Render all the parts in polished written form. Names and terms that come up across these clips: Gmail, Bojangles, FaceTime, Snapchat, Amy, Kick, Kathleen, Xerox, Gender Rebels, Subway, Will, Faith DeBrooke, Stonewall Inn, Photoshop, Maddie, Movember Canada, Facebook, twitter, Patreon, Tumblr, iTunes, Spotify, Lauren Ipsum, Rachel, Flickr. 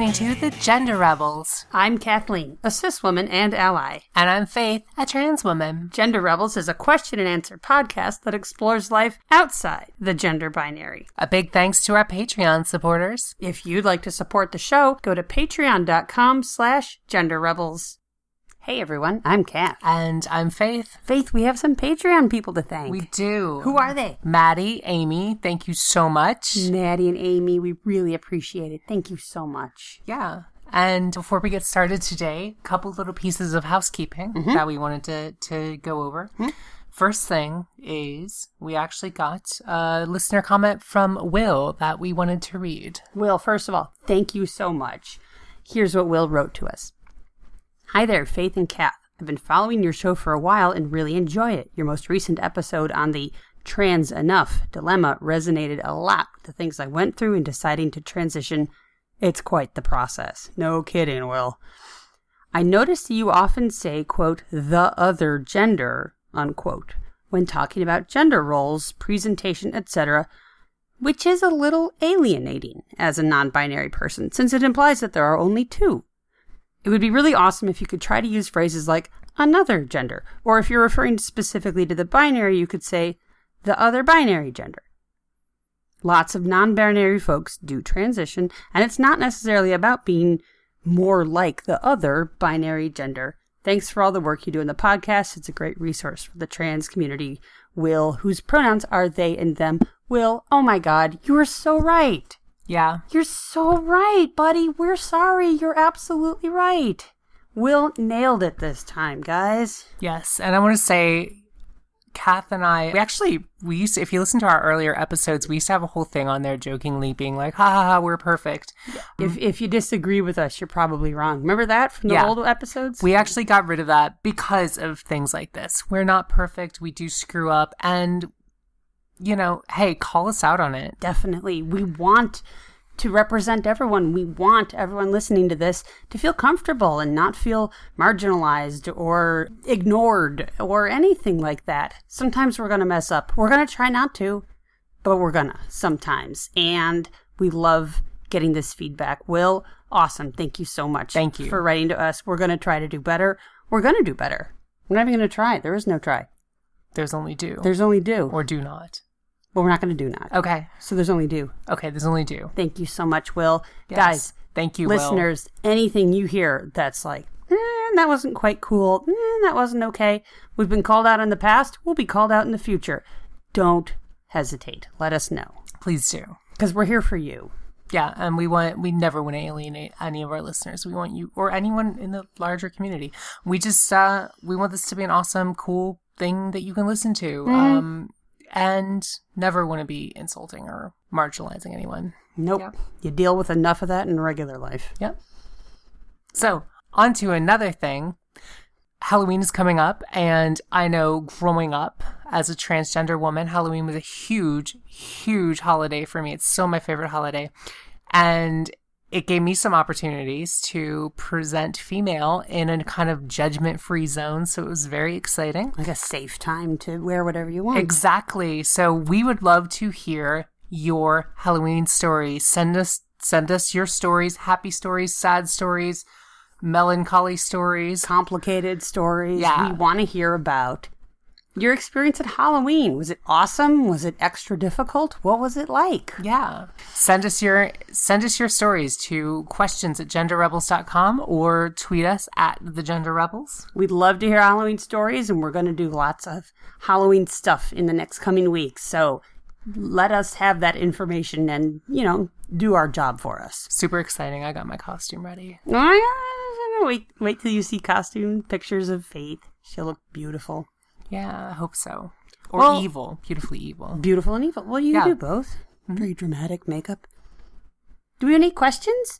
listening to The Gender Rebels. I'm Kathleen, a cis woman and ally. And I'm Faith, a trans woman. Gender Rebels is a question and answer podcast that explores life outside the gender binary. A big thanks to our Patreon supporters. If you'd like to support the show, go to patreon.com/genderrebels. Hey everyone, I'm Kat. And I'm Faith. Faith, we have some Patreon people to thank. We do. Who are they? Maddie, Amy, thank you so much. Maddie and Amy, we really appreciate it. Thank you so much. Yeah. And before we get started today, a couple little pieces of housekeeping that we wanted to go over. Mm-hmm. First thing is we actually got a listener comment from Will that we wanted to read. Will, first of all, thank you so much. Here's what Will wrote to us. Hi there, Faith and Kat. I've been following your show for a while and really enjoy it. Your most recent episode on the trans enough dilemma resonated a lot with the things I went through in deciding to transition. It's quite the process. No kidding, Will. I noticed you often say, quote, the other gender, unquote, when talking about gender roles, presentation, etc., which is a little alienating as a non-binary person, since it implies that there are only two. It would be really awesome if you could try to use phrases like another gender, or if you're referring specifically to the binary, you could say the other binary gender. Lots of non-binary folks do transition, and it's not necessarily about being more like the other binary gender. Thanks for all the work you do in the podcast. It's a great resource for the trans community. Will, whose pronouns are they and them. Will, oh my God, you are so right. Yeah. You're so right, buddy. We're sorry. You're absolutely right. Will nailed it this time, guys. Yes. And I want to say, Kath and I, we used to, if you listen to our earlier episodes, we used to have a whole thing on there jokingly being like, ha ha ha, we're perfect. If you disagree with us, you're probably wrong. Remember that from the old episodes? We actually got rid of that because of things like this. We're not perfect. We do screw up. And you know, hey, call us out on it. Definitely. We want to represent everyone. We want everyone listening to this to feel comfortable and not feel marginalized or ignored or anything like that. Sometimes we're going to mess up. We're going to try not to, but we're going to sometimes. And we love getting this feedback. Will, awesome. Thank you so much. Thank you for writing to us. We're going to try to do better. We're going to do better. We're not even going to try. There is no try. There's only do. There's only do. Or do not. Well, we're not going to do not. Okay. So there's only do. Okay, there's only do. Thank you so much, Will. Yes. Guys. Thank you, listeners, Will. Anything you hear that's like, that wasn't quite cool. That wasn't okay. We've been called out in the past. We'll be called out in the future. Don't hesitate. Let us know. Please do. Because we're here for you. Yeah, and we never want to alienate any of our listeners. We want you, or anyone in the larger community. We just, we want this to be an awesome, cool thing that you can listen to. And never want to be insulting or marginalizing anyone. Nope. Yeah. You deal with enough of that in regular life. Yep. So, on to another thing. Halloween is coming up, and I know growing up as a transgender woman, Halloween was a huge, huge holiday for me. It's still my favorite holiday. And it gave me some opportunities to present female in a kind of judgment-free zone, so it was very exciting. Like a safe time to wear whatever you want. Exactly. So we would love to hear your Halloween stories. Send us your stories, happy stories, sad stories, melancholy stories. Complicated stories. Yeah. We want to hear about your experience at Halloween. Was it awesome? Was it extra difficult? What was it like? Yeah. Send us your stories to questions@genderrebels.com or tweet us @thegenderrebels. We'd love to hear Halloween stories, and we're going to do lots of Halloween stuff in the next coming weeks. So let us have that information and, you know, do our job for us. Super exciting. I got my costume ready. Oh, yeah. Wait till you see costume pictures of Faith. She'll look beautiful. Yeah, I hope so. Or evil. Beautifully evil. Beautiful and evil. Well, you can do both. Mm-hmm. Very dramatic makeup. Do we have any questions?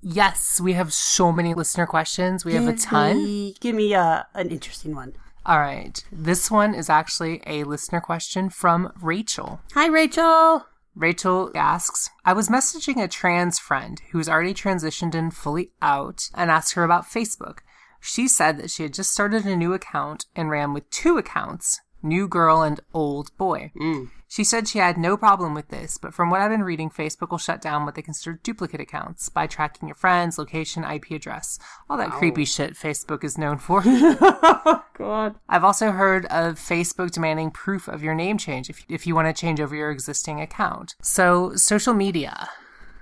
Yes, we have so many listener questions. We have a ton. Give me an interesting one. All right. This one is actually a listener question from Rachel. Hi, Rachel. Rachel asks, I was messaging a trans friend who's already transitioned and fully out and asked her about Facebook. She said that she had just started a new account and ran with two accounts, new girl and old boy. Mm. She said she had no problem with this, but from what I've been reading, Facebook will shut down what they consider duplicate accounts by tracking your friends, location, IP address. All that creepy shit Facebook is known for. Oh, God. I've also heard of Facebook demanding proof of your name change if you want to change over your existing account. So, social media.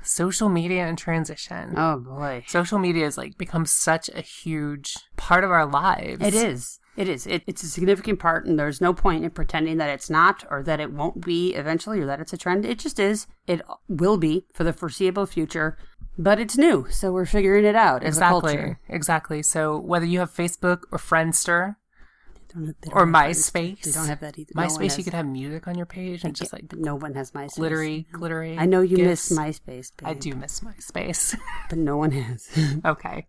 Social media and transition. Oh, boy. Social media has become such a huge part of our lives. It is. It is. It's a significant part, and there's no point in pretending that it's not, or that it won't be eventually, or that it's a trend. It just is. It will be for the foreseeable future, but it's new, so we're figuring it out as a culture. Exactly. So whether you have Facebook or Friendster, or MySpace. They don't have that either. MySpace, you could have music on your page and just no one has MySpace. Glittery. I know you miss MySpace, babe. I do miss MySpace. But no one has. Okay.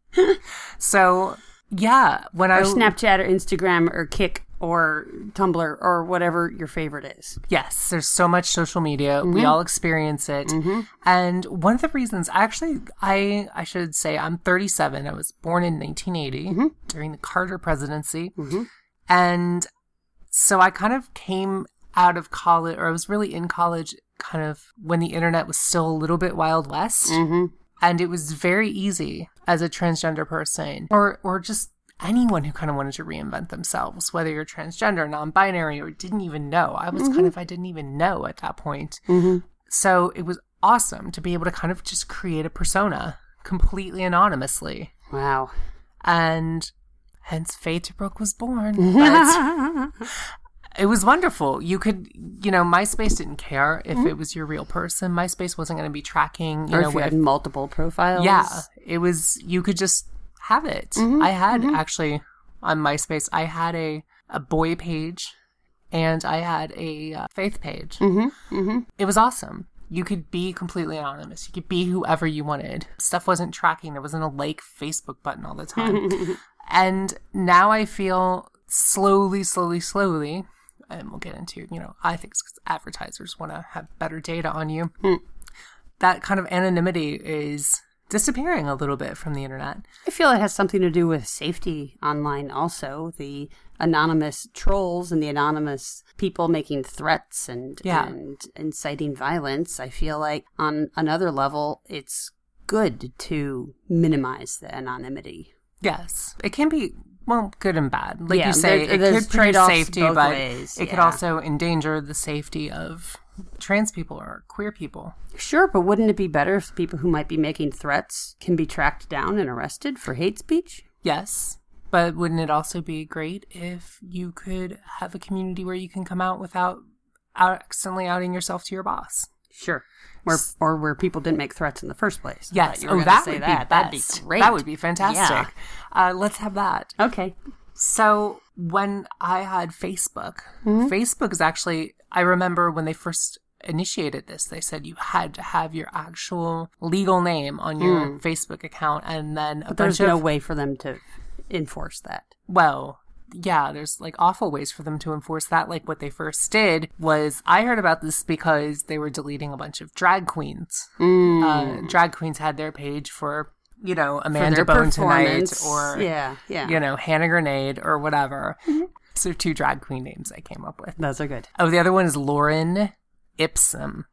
So... Yeah. Or Snapchat or Instagram or Kick or Tumblr or whatever your favorite is. Yes. There's so much social media. Mm-hmm. We all experience it. Mm-hmm. And one of the reasons, actually, I should say I'm 37. I was born in 1980 mm-hmm. during the Carter presidency. Mm-hmm. And so I kind of came out of college, or I was really in college kind of when the internet was still a little bit Wild West. Mm-hmm. And it was very easy as a transgender person or just anyone who kind of wanted to reinvent themselves, whether you're transgender, non-binary, or didn't even know. I was mm-hmm. I didn't even know at that point. Mm-hmm. So it was awesome to be able to kind of just create a persona completely anonymously. Wow. And hence Faith DeBrooke was born. But it was wonderful. You could, MySpace didn't care if mm-hmm. it was your real person. MySpace wasn't going to be tracking, or if you had multiple profiles. Yeah. It was, you could just have it. Mm-hmm. I had mm-hmm. actually on MySpace, I had a boy page and I had a faith page. Mm-hmm. Mm-hmm. It was awesome. You could be completely anonymous. You could be whoever you wanted. Stuff wasn't tracking. There wasn't a Facebook button all the time. And now I feel slowly, and we'll get into, I think it's because advertisers want to have better data on you. Mm. That kind of anonymity is disappearing a little bit from the internet. I feel it has something to do with safety online also. The anonymous trolls and the anonymous people making threats and inciting violence. I feel like on another level, it's good to minimize the anonymity. Yes. It can be... Well, good and bad. Like you say, it could trade off safety, but it could also endanger the safety of trans people or queer people. Sure, but wouldn't it be better if people who might be making threats can be tracked down and arrested for hate speech? Yes, but wouldn't it also be great if you could have a community where you can come out without accidentally outing yourself to your boss? Sure. Where people didn't make threats in the first place. Yes. That'd be great. That would be fantastic. Yeah. Let's have that. Okay. So when I had Facebook, mm-hmm. Facebook is actually, I remember when they first initiated this, they said you had to have your actual legal name on your Facebook account, and then there's no way for them to enforce that. Well... Yeah, there's awful ways for them to enforce that. What they first did was, I heard about this because they were deleting a bunch of drag queens. Mm. Drag queens had their page for, Amanda Bone Tonight or, Hannah Grenade or whatever. Mm-hmm. So two drag queen names I came up with. Those are good. Oh, the other one is Lauren Ipsum.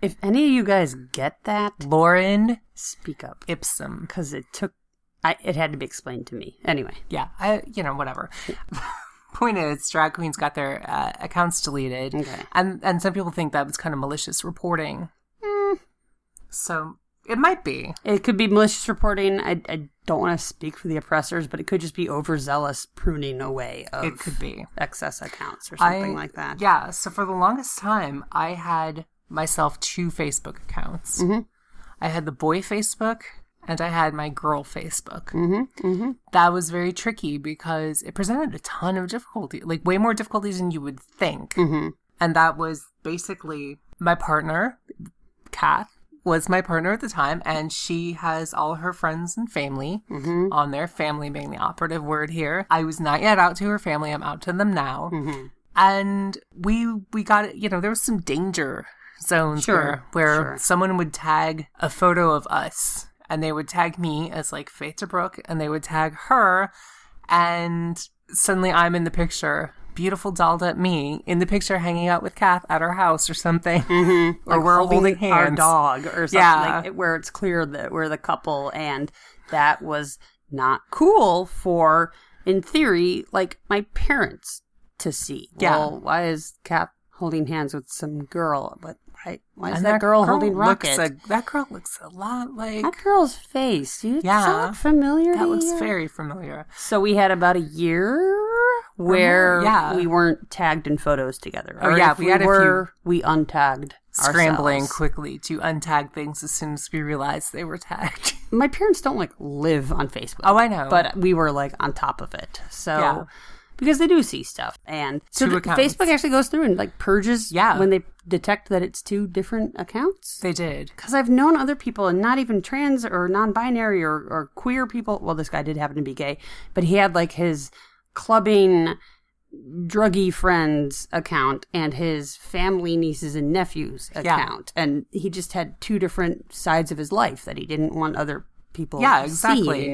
If any of you guys get that. Lauren. Speak up. Ipsum. Because it took. It had to be explained to me. Anyway. Yeah. Whatever. Point is, drag queens got their accounts deleted. Okay. And some people think that was kind of malicious reporting. Mm. So it might be. It could be malicious reporting. I don't want to speak for the oppressors, but it could just be overzealous pruning away of excess accounts or something like that. Yeah. So for the longest time, I had myself two Facebook accounts. Mm-hmm. I had the boy Facebook and I had my girl Facebook. Mm-hmm, mm-hmm. That was very tricky because it presented a ton of difficulty, way more difficulties than you would think. Mm-hmm. And that was basically my partner, Kat, was my partner at the time. And she has all her friends and family mm-hmm. on there, family being the operative word here. I was not yet out to her family. I'm out to them now. Mm-hmm. And we got, there was some danger zones where someone would tag a photo of us. And they would tag me as Faith DeBrooke, and they would tag her, and suddenly I'm in the picture beautiful dolled up me in the picture hanging out with Kath at our house or something. Mm-hmm. Or like we're holding hands. Our dog or something. Yeah. Like, where it's clear that we're the couple, and that was not cool for, in theory, like my parents to see. Yeah. Well, why is Kath holding hands with some girl? But why is that girl holding rockets? That girl looks a lot like... That girl's face. Yeah. So familiar. That looks very familiar. So we had about a year where we weren't tagged in photos together. Oh, yeah. We had a few. We untagged scrambling ourselves. Quickly to untag things as soon as we realized they were tagged. My parents don't, like, live on Facebook. Oh, I know. But we were, like, on top of it. So... Yeah. Because they do see stuff. And so Facebook actually goes through and, like, purges when they detect that it's two different accounts. They did. Because I've known other people, and not even trans or non-binary or queer people. Well, this guy did happen to be gay. But he had, like, his clubbing, druggy friends account and his family, nieces, and nephews account. Yeah. And he just had two different sides of his life that he didn't want other people to see.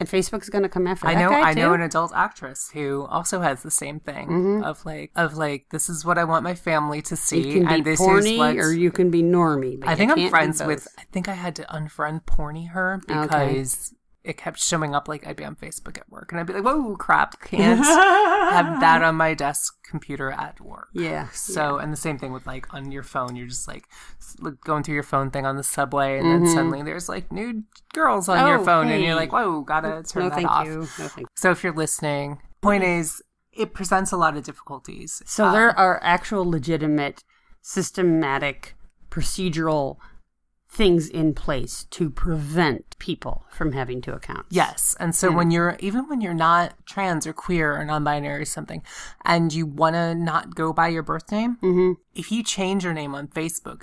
And, Facebook's going to come after that guy, too? I know an adult actress who also has the same thing of like, this is what I want my family to see. You can be porny or you can be normie. I think I'm friends with, I think I had to unfriend porny her because it kept showing up like I'd be on Facebook at work. And I'd be like, whoa, crap, can't have that on my desk computer at work. Yeah. So, and the same thing with like on your phone, you're just like going through your phone thing on the subway, and then suddenly there's like nude girls on your phone, and you're like, whoa, gotta turn that off. No, thank you. So if you're listening, point is, it presents a lot of difficulties. So there are actual legitimate, systematic, procedural things in place to prevent people from having two accounts. Yes. And so when you're not trans or queer or non-binary or something, and you want to not go by your birth name, if you change your name on Facebook,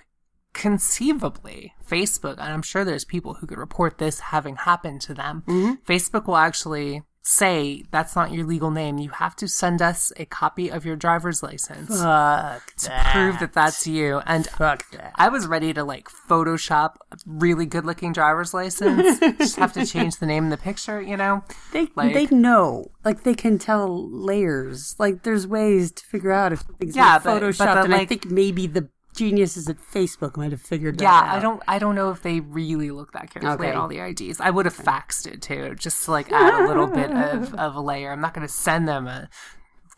conceivably Facebook, and I'm sure there's people who could report this having happened to them, Facebook will actually say that's not your legal name. You have to send us a copy of your driver's license to prove that that's you. And I was ready to like Photoshop a really good-looking driver's license. Just have to change the name in the picture, you know. They know, like they can tell layers. Like there's ways to figure out if things are photoshopped. But and like, I think maybe the geniuses at Facebook might have figured that out. Yeah, I don't know if they really look that carefully at all the IDs. I would have faxed it too, just to like add a little bit of a layer. I'm not going to send them a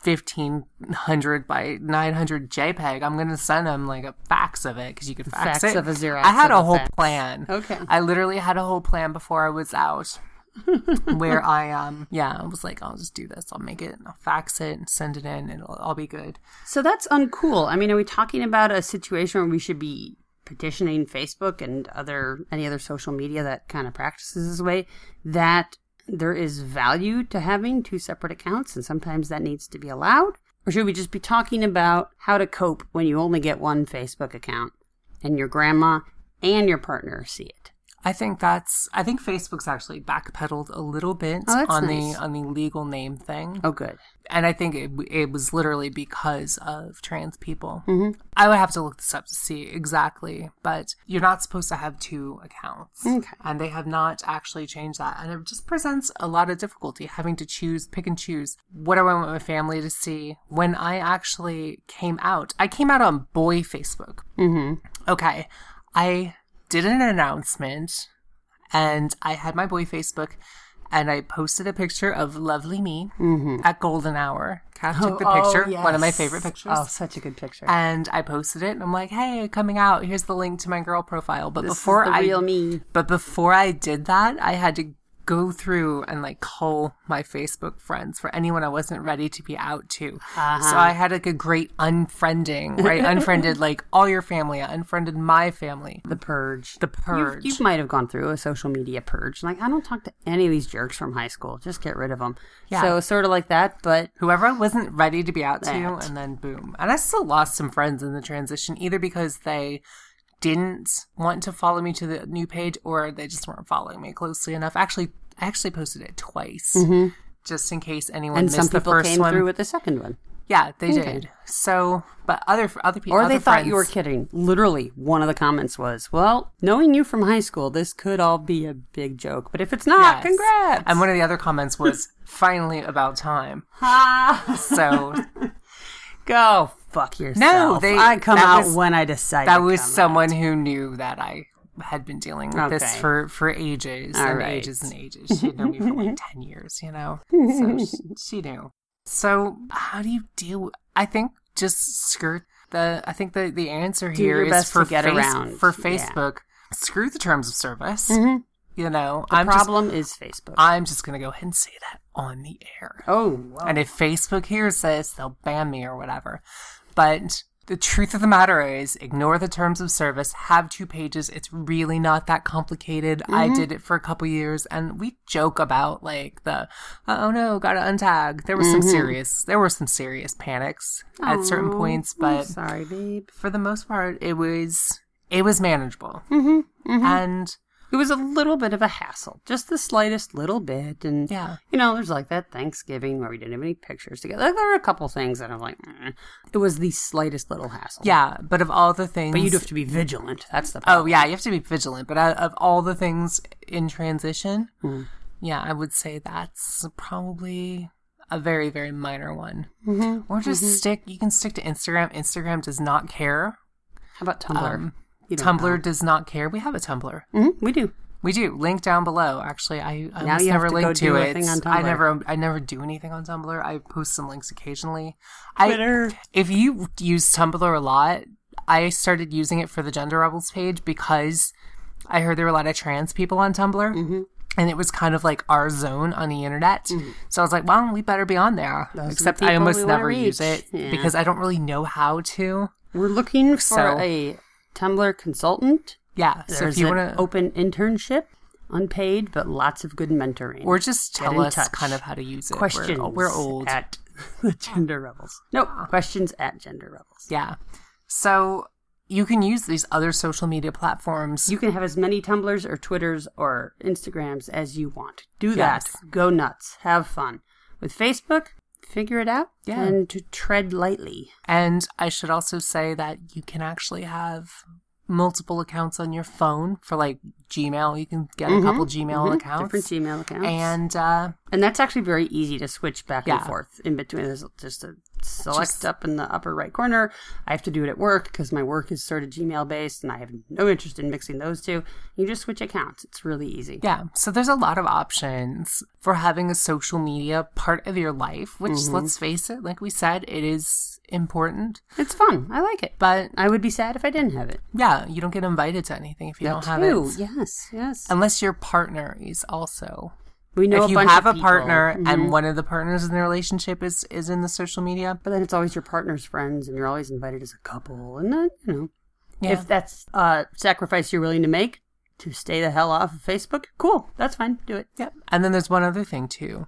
1,500 by 900 JPEG. I'm going to send them like a fax of it, because you could fax it. Of a Xerox. I had a whole plan. Okay. I literally had a whole plan before I was out. Where I was like, I'll just do this. I'll make it, and I'll fax it and send it in, and it'll all be good. So that's uncool. I mean, are we talking about a situation where we should be petitioning Facebook and any other social media that kind of practices this way, that there is value to having two separate accounts, and sometimes that needs to be allowed? Or should we just be talking about how to cope when you only get one Facebook account and your grandma and your partner see it? I think Facebook's actually backpedaled a little bit on the legal name thing. Oh, good. And I think it was literally because of trans people. Mm-hmm. I would have to look this up to see exactly, but you're not supposed to have two accounts. Okay. And they have not actually changed that. And it just presents a lot of difficulty having to pick and choose. What do I want my family to see? When I actually came out, I came out on boy Facebook. Mm-hmm. Okay. I did an announcement, and I had my boy Facebook, and I posted a picture of lovely me at golden hour. Kat took the picture, one of my favorite pictures. Oh, such a good picture. And I posted it, and I'm like, hey, coming out, here's the link to my girl profile. But before I did that, I had to go through and like call my Facebook friends for anyone I wasn't ready to be out to. So I had like a great unfriending, right? Unfriended like all your family. I unfriended my family. The purge. You might have gone through a social media purge. Like, I don't talk to any of these jerks from high school. Just get rid of them. Yeah. So sort of like that, but whoever I wasn't ready to be out to, and then boom. And I still lost some friends in the transition, either because they didn't want to follow me to the new page, or they just weren't following me closely enough. I actually posted it twice, just in case anyone missed the first one. And some people came through with the second one. Yeah, they did. So, but other people, or they thought you were kidding. Literally, one of the comments was, "Well, knowing you from high school, this could all be a big joke, but if it's not, congrats." And one of the other comments was, "Finally, about time." So, go fuck yourself. No, I come out when I decide. That was someone who knew that I had been dealing with this for ages ages and ages. She had known me for like 10 years, you know? So she knew. So how do you deal? I think just skirt the, I think the answer here is for Facebook, screw the terms of service. Mm-hmm. You know, the problem is Facebook. I'm just going to go ahead and say that on the air. Oh, wow. And if Facebook hears this, they'll ban me or whatever. But the truth of the matter is, ignore the terms of service, have two pages. It's really not that complicated. Mm-hmm. I did it for a couple years, and we joke about like the, oh no, gotta untag. There was some serious panics at certain points, but I'm sorry, babe. For the most part, it was manageable. Mm-hmm. Mm-hmm. And it was a little bit of a hassle, just the slightest little bit. And, you know, there's like that Thanksgiving where we didn't have any pictures together. Like, there were a couple things that I'm like, it was the slightest little hassle. Yeah, but of all the things. But you'd have to be vigilant. That's the problem. Oh, yeah, you have to be vigilant. But of all the things in transition, I would say that's probably a very, very minor one. Mm-hmm. Or just you can stick to Instagram. Instagram does not care. How about Tumblr? Tumblr does not care. We have a Tumblr. Mm-hmm. We do. Link down below. Actually, I almost never link to it. I never do anything on Tumblr. I post some links occasionally. Twitter. If you use Tumblr a lot, I started using it for the Gender Rebels page because I heard there were a lot of trans people on Tumblr. Mm-hmm. And it was kind of like our zone on the internet. Mm-hmm. So I was like, well, we better be on there. Those Except I almost never use it because I don't really know how to. We're looking for a Tumblr consultant. Yeah. So if you want to open internship, unpaid, but lots of good mentoring. Or just tell us kind of how to use it. Questions. We're old. At the Gender Rebels. No, questions at Gender Rebels. Yeah. So you can use these other social media platforms. You can have as many Tumblrs or Twitters or Instagrams as you want. Do that. Go nuts. Have fun. With Facebook, figure it out and to tread lightly. And I should also say that you can actually have multiple accounts on your phone for like Gmail. You can get a couple Gmail accounts. Different Gmail accounts. And that's actually very easy to switch back and forth in between. There's just a select up in the upper right corner. I have to do it at work because my work is sort of Gmail based and I have no interest in mixing those two. You just switch accounts. It's really easy. Yeah. So there's a lot of options for having a social media part of your life, which let's face it, like we said, it is important. It's fun. I like it. But I would be sad if I didn't have it. Yeah. You don't get invited to anything if you don't have it. Yes. Yes. Unless your partner is also. We know if you have a partner and one of the partners in the relationship is in the social media. But then it's always your partner's friends and you're always invited as a couple. And then, you know, if that's a sacrifice you're willing to make to stay the hell off of Facebook, cool. That's fine. Do it. Yep. And then there's one other thing too.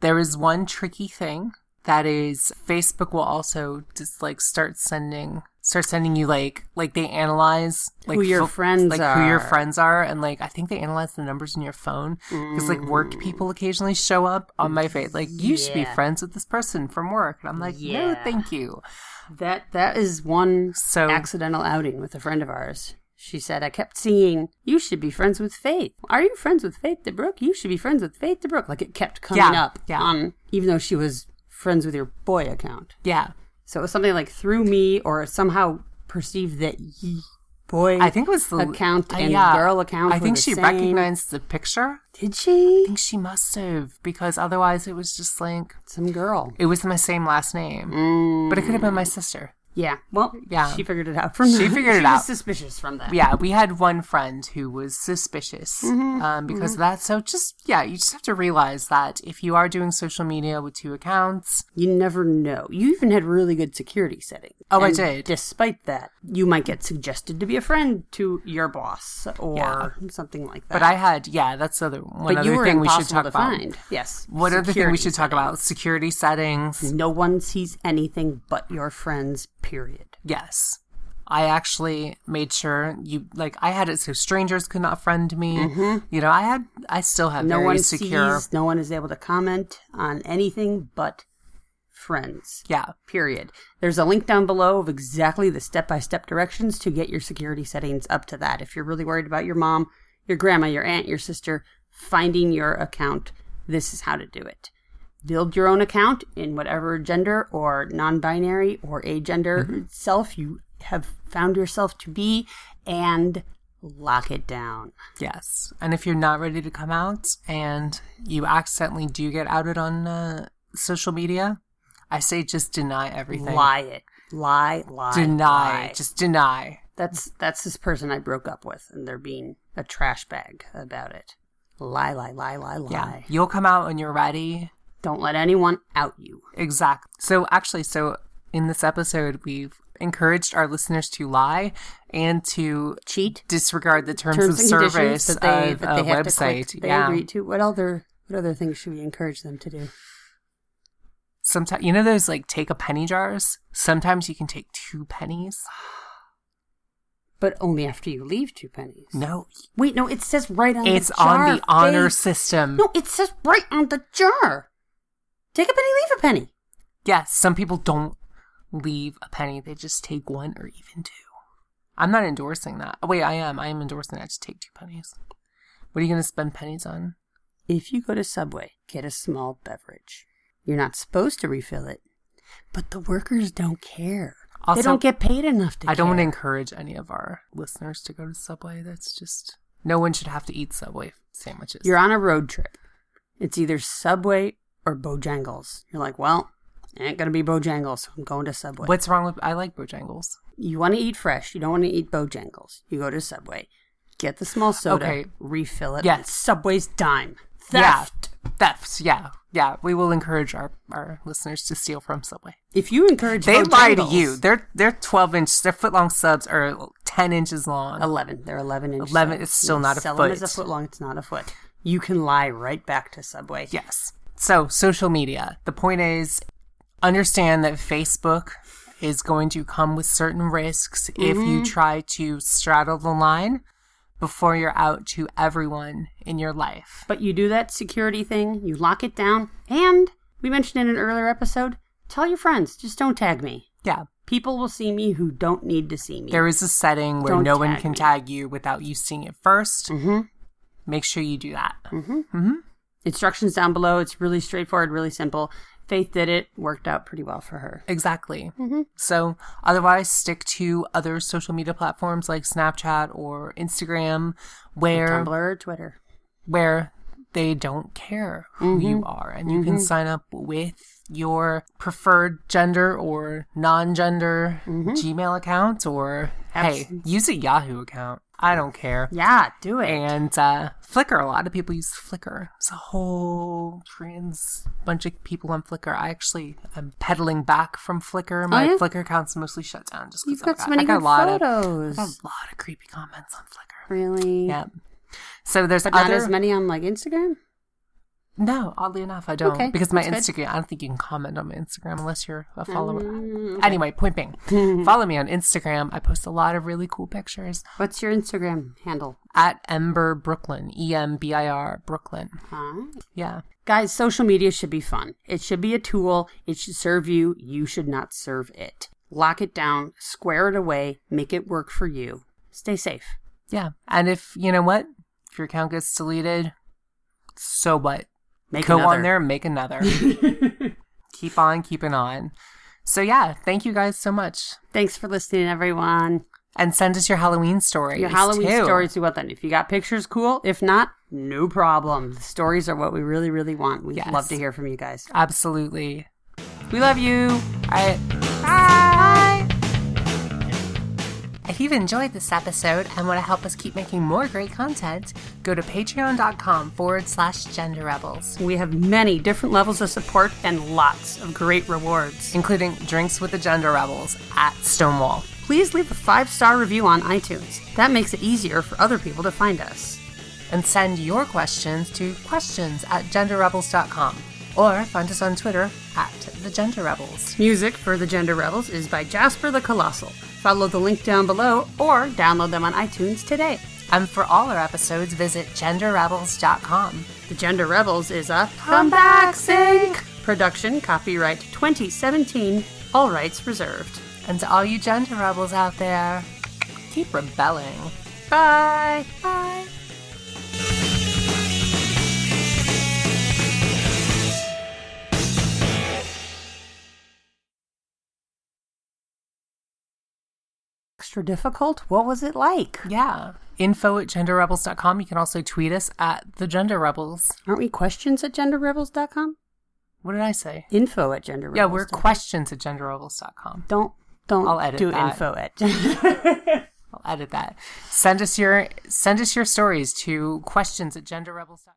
There is one tricky thing that is Facebook will also just like start sending you like they analyze like who your friends are, and like I think they analyze the numbers in your phone because like work people occasionally show up on my face like you should be friends with this person from work, and I'm like no thank you. That is one accidental outing with a friend of ours. She said, I kept seeing, you should be friends with Faith. Are you friends with Faith DeBrooke? You should be friends with Faith DeBrooke. Like it kept coming up even though she was friends with your boy account. Yeah. So it was something like through me or somehow perceived that boy I think it was the account and girl account. I think she recognized the picture. Did she? I think she must have, because otherwise it was just like some girl. It was my same last name. Mm. But it could have been my sister. Yeah. Well, she figured it out. She was suspicious from that. Yeah. We had one friend who was suspicious because of that. So you just have to realize that if you are doing social media with two accounts. You never know. You even had really good security settings. Oh, and I did. Despite that, you might get suggested to be a friend to your boss or something like that. But I had, that's another thing we should talk about. Yes. What other thing we should talk about? Security settings. No one sees anything but your friends. Period. Yes. I actually made sure I had it so strangers could not friend me. Mm-hmm. You know, I still have no one secure. No one is able to comment on anything but friends. Yeah. Period. There's a link down below of exactly the step-by-step directions to get your security settings up to that. If you're really worried about your mom, your grandma, your aunt, your sister finding your account, this is how to do it. Build your own account in whatever gender or non-binary or agender self you have found yourself to be and lock it down. Yes. And if you're not ready to come out and you accidentally do get outed on social media, I say just deny everything. Lie it. Lie. Deny. Lie. Just deny. That's this person I broke up with, and they're being a trash bag about it. Lie. Yeah. You'll come out when you're ready. Don't let anyone out you. Exactly. So in this episode, we've encouraged our listeners to lie and to cheat, disregard the terms of service that they a have website. To click, they agree to. What other things should we encourage them to do? Sometimes, you know, those like take a penny jars. Sometimes you can take 2 pennies. But only after you leave 2 pennies. No. Wait, no, it says right on the jar. It's on the honor system. No, it says right on the jar. Take a penny, leave a penny. Yes, some people don't leave a penny. They just take 1 or even 2. I'm not endorsing that. Oh, wait, I am endorsing that. Just take 2 pennies. What are you going to spend pennies on? If you go to Subway, get a small beverage. You're not supposed to refill it, but the workers don't care. Also, they don't get paid enough to care. I don't want to encourage any of our listeners to go to Subway. That's just... No one should have to eat Subway sandwiches. You're on a road trip. It's either Subway or Bojangles. You're like, well, it ain't going to be Bojangles. I'm going to Subway. What's wrong with... I like Bojangles. You want to eat fresh. You don't want to eat Bojangles. You go to Subway. Get the small soda. Okay. Refill it. Yes. Subway's dime. Theft. Yeah. Thefts, yeah. Yeah, we will encourage our listeners to steal from Subway. If you encourage Bojangles, they lie to you. They're 12-inch. Their foot-long subs are 10 inches long. 11. They're 11-inch. 11. Subs. It's still not a foot. Them as a foot long. It's not a foot. You can lie right back to Subway. Yes. So, social media. The point is, understand that Facebook is going to come with certain risks if you try to straddle the line before you're out to everyone in your life. But you do that security thing, you lock it down, and we mentioned in an earlier episode, tell your friends, just don't tag me. Yeah. People will see me who don't need to see me. There is a setting where no one can tag you without you seeing it first. Mm-hmm. Make sure you do that. Mm-hmm. Mm-hmm. Instructions down below. It's really straightforward, really simple. Faith did it. Worked out pretty well for her. Exactly. Mm-hmm. So otherwise, stick to other social media platforms like Snapchat or Instagram, or Tumblr or Twitter, where they don't care who you are. And you can sign up with your preferred gender or non-gender Gmail account or, use a Yahoo account. I don't care. Yeah, do it. And Flickr. A lot of people use Flickr. It's a whole trans bunch of people on Flickr. I actually am peddling back from Flickr. My Flickr account's mostly shut down. Just because I've got so many good photos. I got a lot of creepy comments on Flickr. Really? Yeah. So there's not as many on like Instagram? No, oddly enough, I don't. Okay, because my Instagram, I don't think you can comment on my Instagram unless you're a follower. Anyway, point being, follow me on Instagram. I post a lot of really cool pictures. What's your Instagram handle? @EmberBrooklyn, EMBIR Brooklyn. Huh? Yeah. Guys, social media should be fun. It should be a tool. It should serve you. You should not serve it. Lock it down, square it away, make it work for you. Stay safe. Yeah. And if your account gets deleted, so what? Go on there and make another. Keep on keeping on. So yeah, thank you guys so much. Thanks for listening, everyone. And send us your Halloween stories. Your Halloween stories, we want them. If you got pictures, cool. If not, no problem. The stories are what we really, really want. We'd love to hear from you guys. Absolutely. We love you. All right. Bye. If you've enjoyed this episode and want to help us keep making more great content, go to patreon.com/genderrebels. We have many different levels of support and lots of great rewards, including drinks with the Gender Rebels at Stonewall. Please leave a 5-star review on iTunes. That makes it easier for other people to find us. And send your questions to questions@genderrebels.com. Or find us on Twitter @TheGenderRebels. Music for The Gender Rebels is by Jasper the Colossal. Follow the link down below or download them on iTunes today. And for all our episodes, visit genderrebels.com. The Gender Rebels is a comeback sync. Production copyright 2017, all rights reserved. And to all you gender rebels out there, keep rebelling. Bye. Bye. Extra difficult? What was it like? Yeah. info@genderrebels.com. You can also tweet us at the Gender Rebels. Aren't we questions@genderrebels.com? What did I say? info@genderrebels.com. Yeah, we're questions@genderrebels.com. Don't I'll edit do that. info@. I'll edit that. Send us your stories to questions@genderrebels.com.